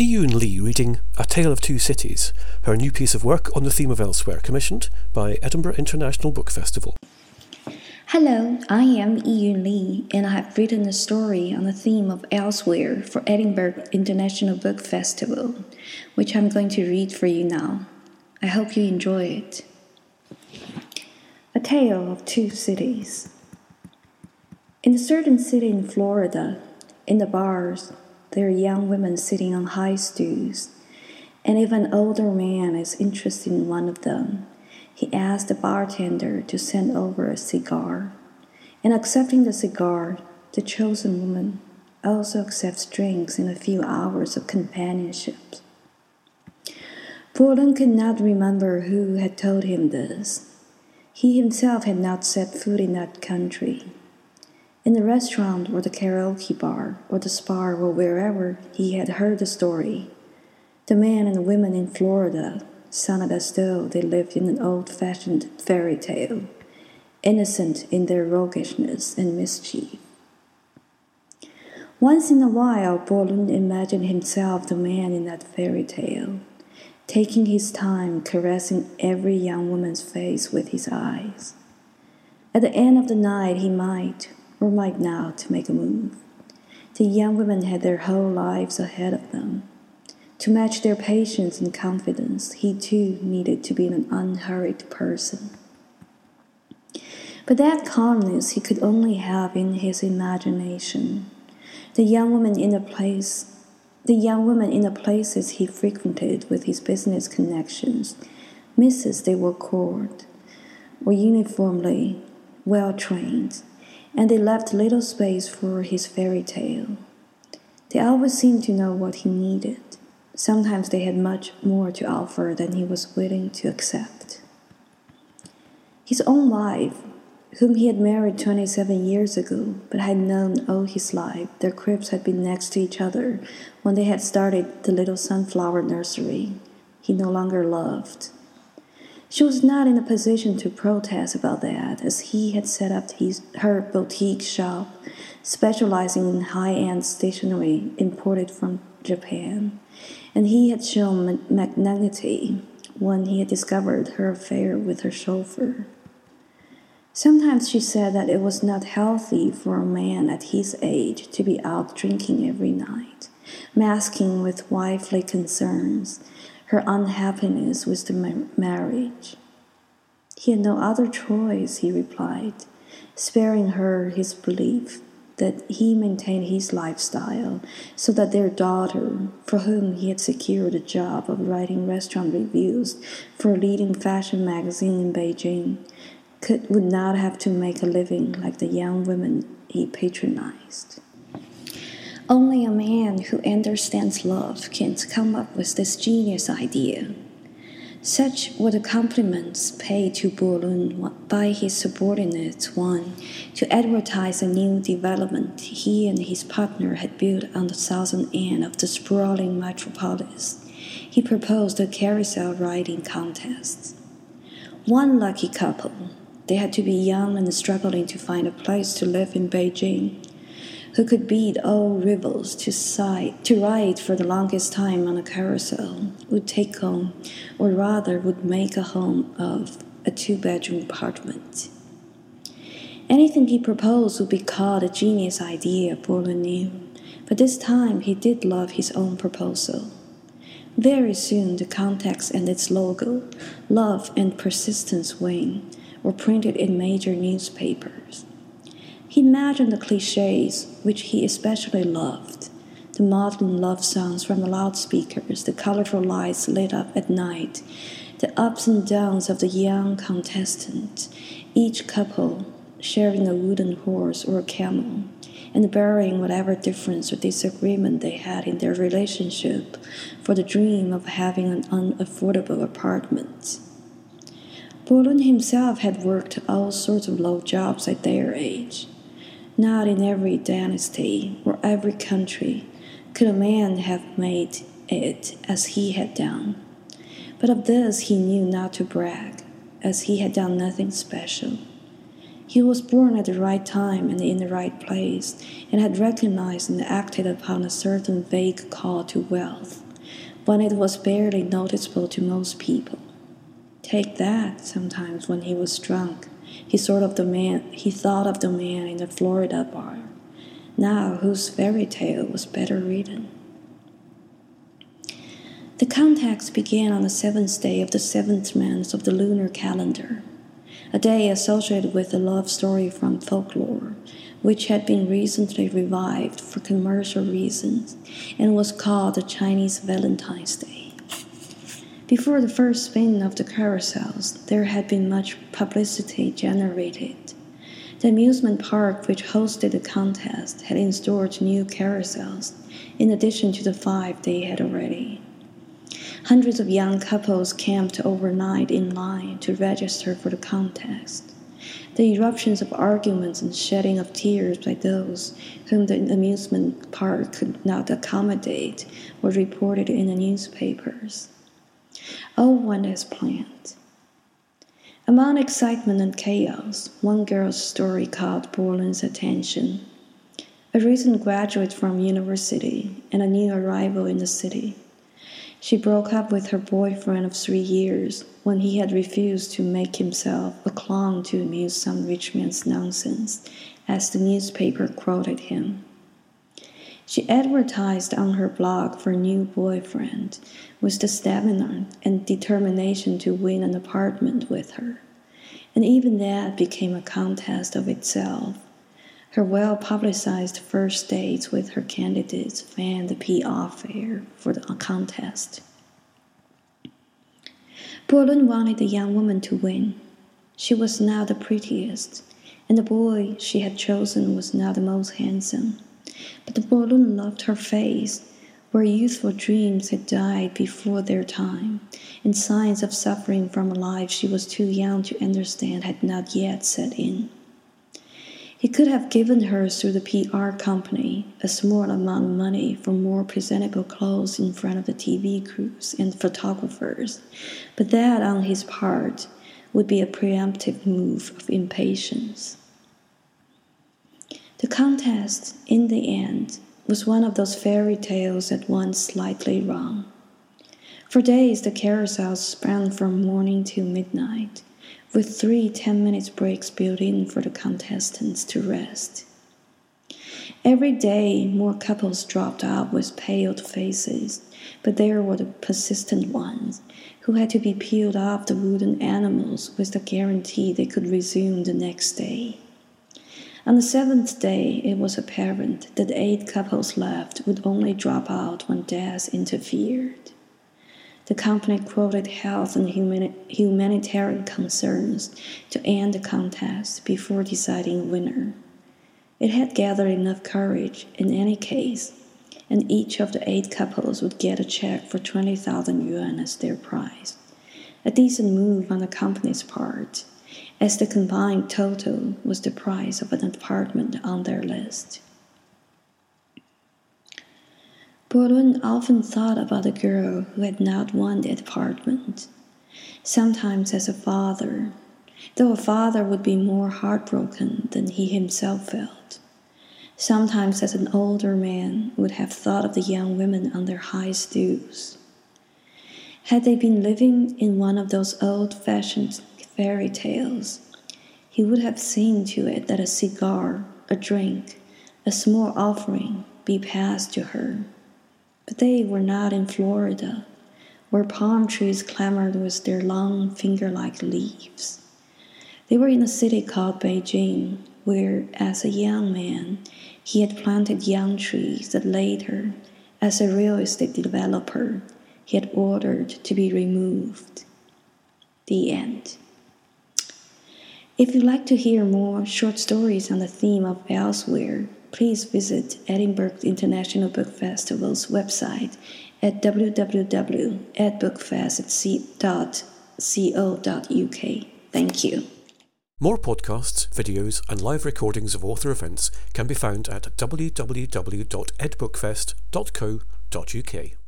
Eun Lee reading A Tale of Two Cities, her new piece of work on the theme of Elsewhere, commissioned by Edinburgh International Book Festival. Hello, I am Eun Lee, and I have written a story on the theme of Elsewhere for Edinburgh International Book Festival, which I'm going to read for you now. I hope you enjoy it. A Tale of Two Cities. In a certain city in Florida, in the bars, there are young women sitting on high stools, and if an older man is interested in one of them, he asks the bartender to send over a cigar. And accepting the cigar, the chosen woman also accepts drinks and a few hours of companionship. Bo Lun could not remember who had told him this. He himself had not set foot in that country. In the restaurant or the karaoke bar or the spa or wherever he had heard the story, the men and women in Florida sounded as though they lived in an old-fashioned fairy tale, innocent in their roguishness and mischief. Once in a while, Bo Lun imagined himself the man in that fairy tale, taking his time caressing every young woman's face with his eyes. At the end of the night, he might or might not make a move. The young women had their whole lives ahead of them. To match their patience and confidence, he too needed to be an unhurried person. But that calmness he could only have in his imagination. The young woman in the places he frequented with his business connections, misses they were court, were uniformly well-trained, and they left little space for his fairy tale. They always seemed to know what he needed. Sometimes they had much more to offer than he was willing to accept. His own wife, whom he had married 27 years ago, but had known all his life, their cribs had been next to each other when they had started the little sunflower nursery he no longer loved. She was not in a position to protest about that, as he had set up her boutique shop, specializing in high-end stationery imported from Japan, and he had shown magnanimity when he had discovered her affair with her chauffeur. Sometimes she said that it was not healthy for a man at his age to be out drinking every night, masking with wifely concerns her unhappiness with the marriage. He had no other choice, he replied, sparing her his belief that he maintained his lifestyle so that their daughter, for whom he had secured a job of writing restaurant reviews for a leading fashion magazine in Beijing, would not have to make a living like the young women he patronized. Only a man who understands love can come up with this genius idea. Such were the compliments paid to Bo Lun by his subordinate Wan to advertise a new development he and his partner had built on the southern end of the sprawling metropolis. He proposed a carousel riding contest. One lucky couple, they had to be young and struggling to find a place to live in Beijing, who could beat all rivals to ride for the longest time on a carousel, would take home, or rather would make a home of, a two-bedroom apartment. Anything he proposed would be called a genius idea, Bo Lun knew, but this time he did love his own proposal. Very soon the context and its logo, Love and Persistence Wing, were printed in major newspapers. He imagined the clichés, which he especially loved, the modern love songs from the loudspeakers, the colorful lights lit up at night, the ups and downs of the young contestant, each couple sharing a wooden horse or a camel, and bearing whatever difference or disagreement they had in their relationship for the dream of having an unaffordable apartment. Bo Lun himself had worked all sorts of low jobs at their age. Not in every dynasty or every country could a man have made it as he had done. But of this he knew not to brag, as he had done nothing special. He was born at the right time and in the right place, and had recognized and acted upon a certain vague call to wealth, when it was barely noticeable to most people. Take that, sometimes when he was drunk, he thought of the man in the Florida bar, now whose fairy tale was better written. The contacts began on the 7th day of the 7th month of the lunar calendar, a day associated with a love story from folklore, which had been recently revived for commercial reasons and was called the Chinese Valentine's Day. Before the first spin of the carousels, there had been much publicity generated. The amusement park which hosted the contest had installed new carousels, in addition to the 5 they had already. Hundreds of young couples camped overnight in line to register for the contest. The eruptions of arguments and shedding of tears by those whom the amusement park could not accommodate were reported in the newspapers. All went as planned. Among excitement and chaos, one girl's story caught Bo Lun's attention. A recent graduate from university and a new arrival in the city. She broke up with her boyfriend of 3 years when he had refused to make himself a clown to amuse some rich man's nonsense, as the newspaper quoted him. She advertised on her blog for a new boyfriend with the stamina and determination to win an apartment with her, and even that became a contest of itself. Her well-publicized first dates with her candidates fanned the PR fire for the contest. Bo Lun wanted the young woman to win. She was not the prettiest, and the boy she had chosen was not the most handsome. But Bo Lun loved her face, where youthful dreams had died before their time, and signs of suffering from a life she was too young to understand had not yet set in. He could have given her, through the PR company, a small amount of money for more presentable clothes in front of the TV crews and photographers, but that, on his part, would be a preemptive move of impatience. The contest, in the end, was one of those fairy tales at once slightly wrong. For days, the carousel spanned from morning till midnight, with 3 10-minute breaks built in for the contestants to rest. Every day, more couples dropped out with paled faces, but there were the persistent ones, who had to be peeled off the wooden animals with the guarantee they could resume the next day. On the 7th day, it was apparent that 8 couples left would only drop out when death interfered. The company quoted health and humanitarian concerns to end the contest before deciding a winner. It had gathered enough courage in any case, and each of the 8 couples would get a check for 20,000 yuan as their prize, a decent move on the company's part, as the combined total was the price of an apartment on their list. Bo Lun often thought about the girl who had not won the apartment, sometimes as a father, though a father would be more heartbroken than he himself felt, sometimes as an older man would have thought of the young women on their high stools. Had they been living in one of those old-fashioned fairy tales, he would have seen to it that a cigar, a drink, a small offering be passed to her. But they were not in Florida, where palm trees clamored with their long finger-like leaves. They were in a city called Beijing, where, as a young man, he had planted young trees that later, as a real estate developer, he had ordered to be removed. The end. If you'd like to hear more short stories on the theme of elsewhere, please visit Edinburgh International Book Festival's website at www.edbookfest.co.uk. Thank you. More podcasts, videos, and live recordings of author events can be found at www.edbookfest.co.uk.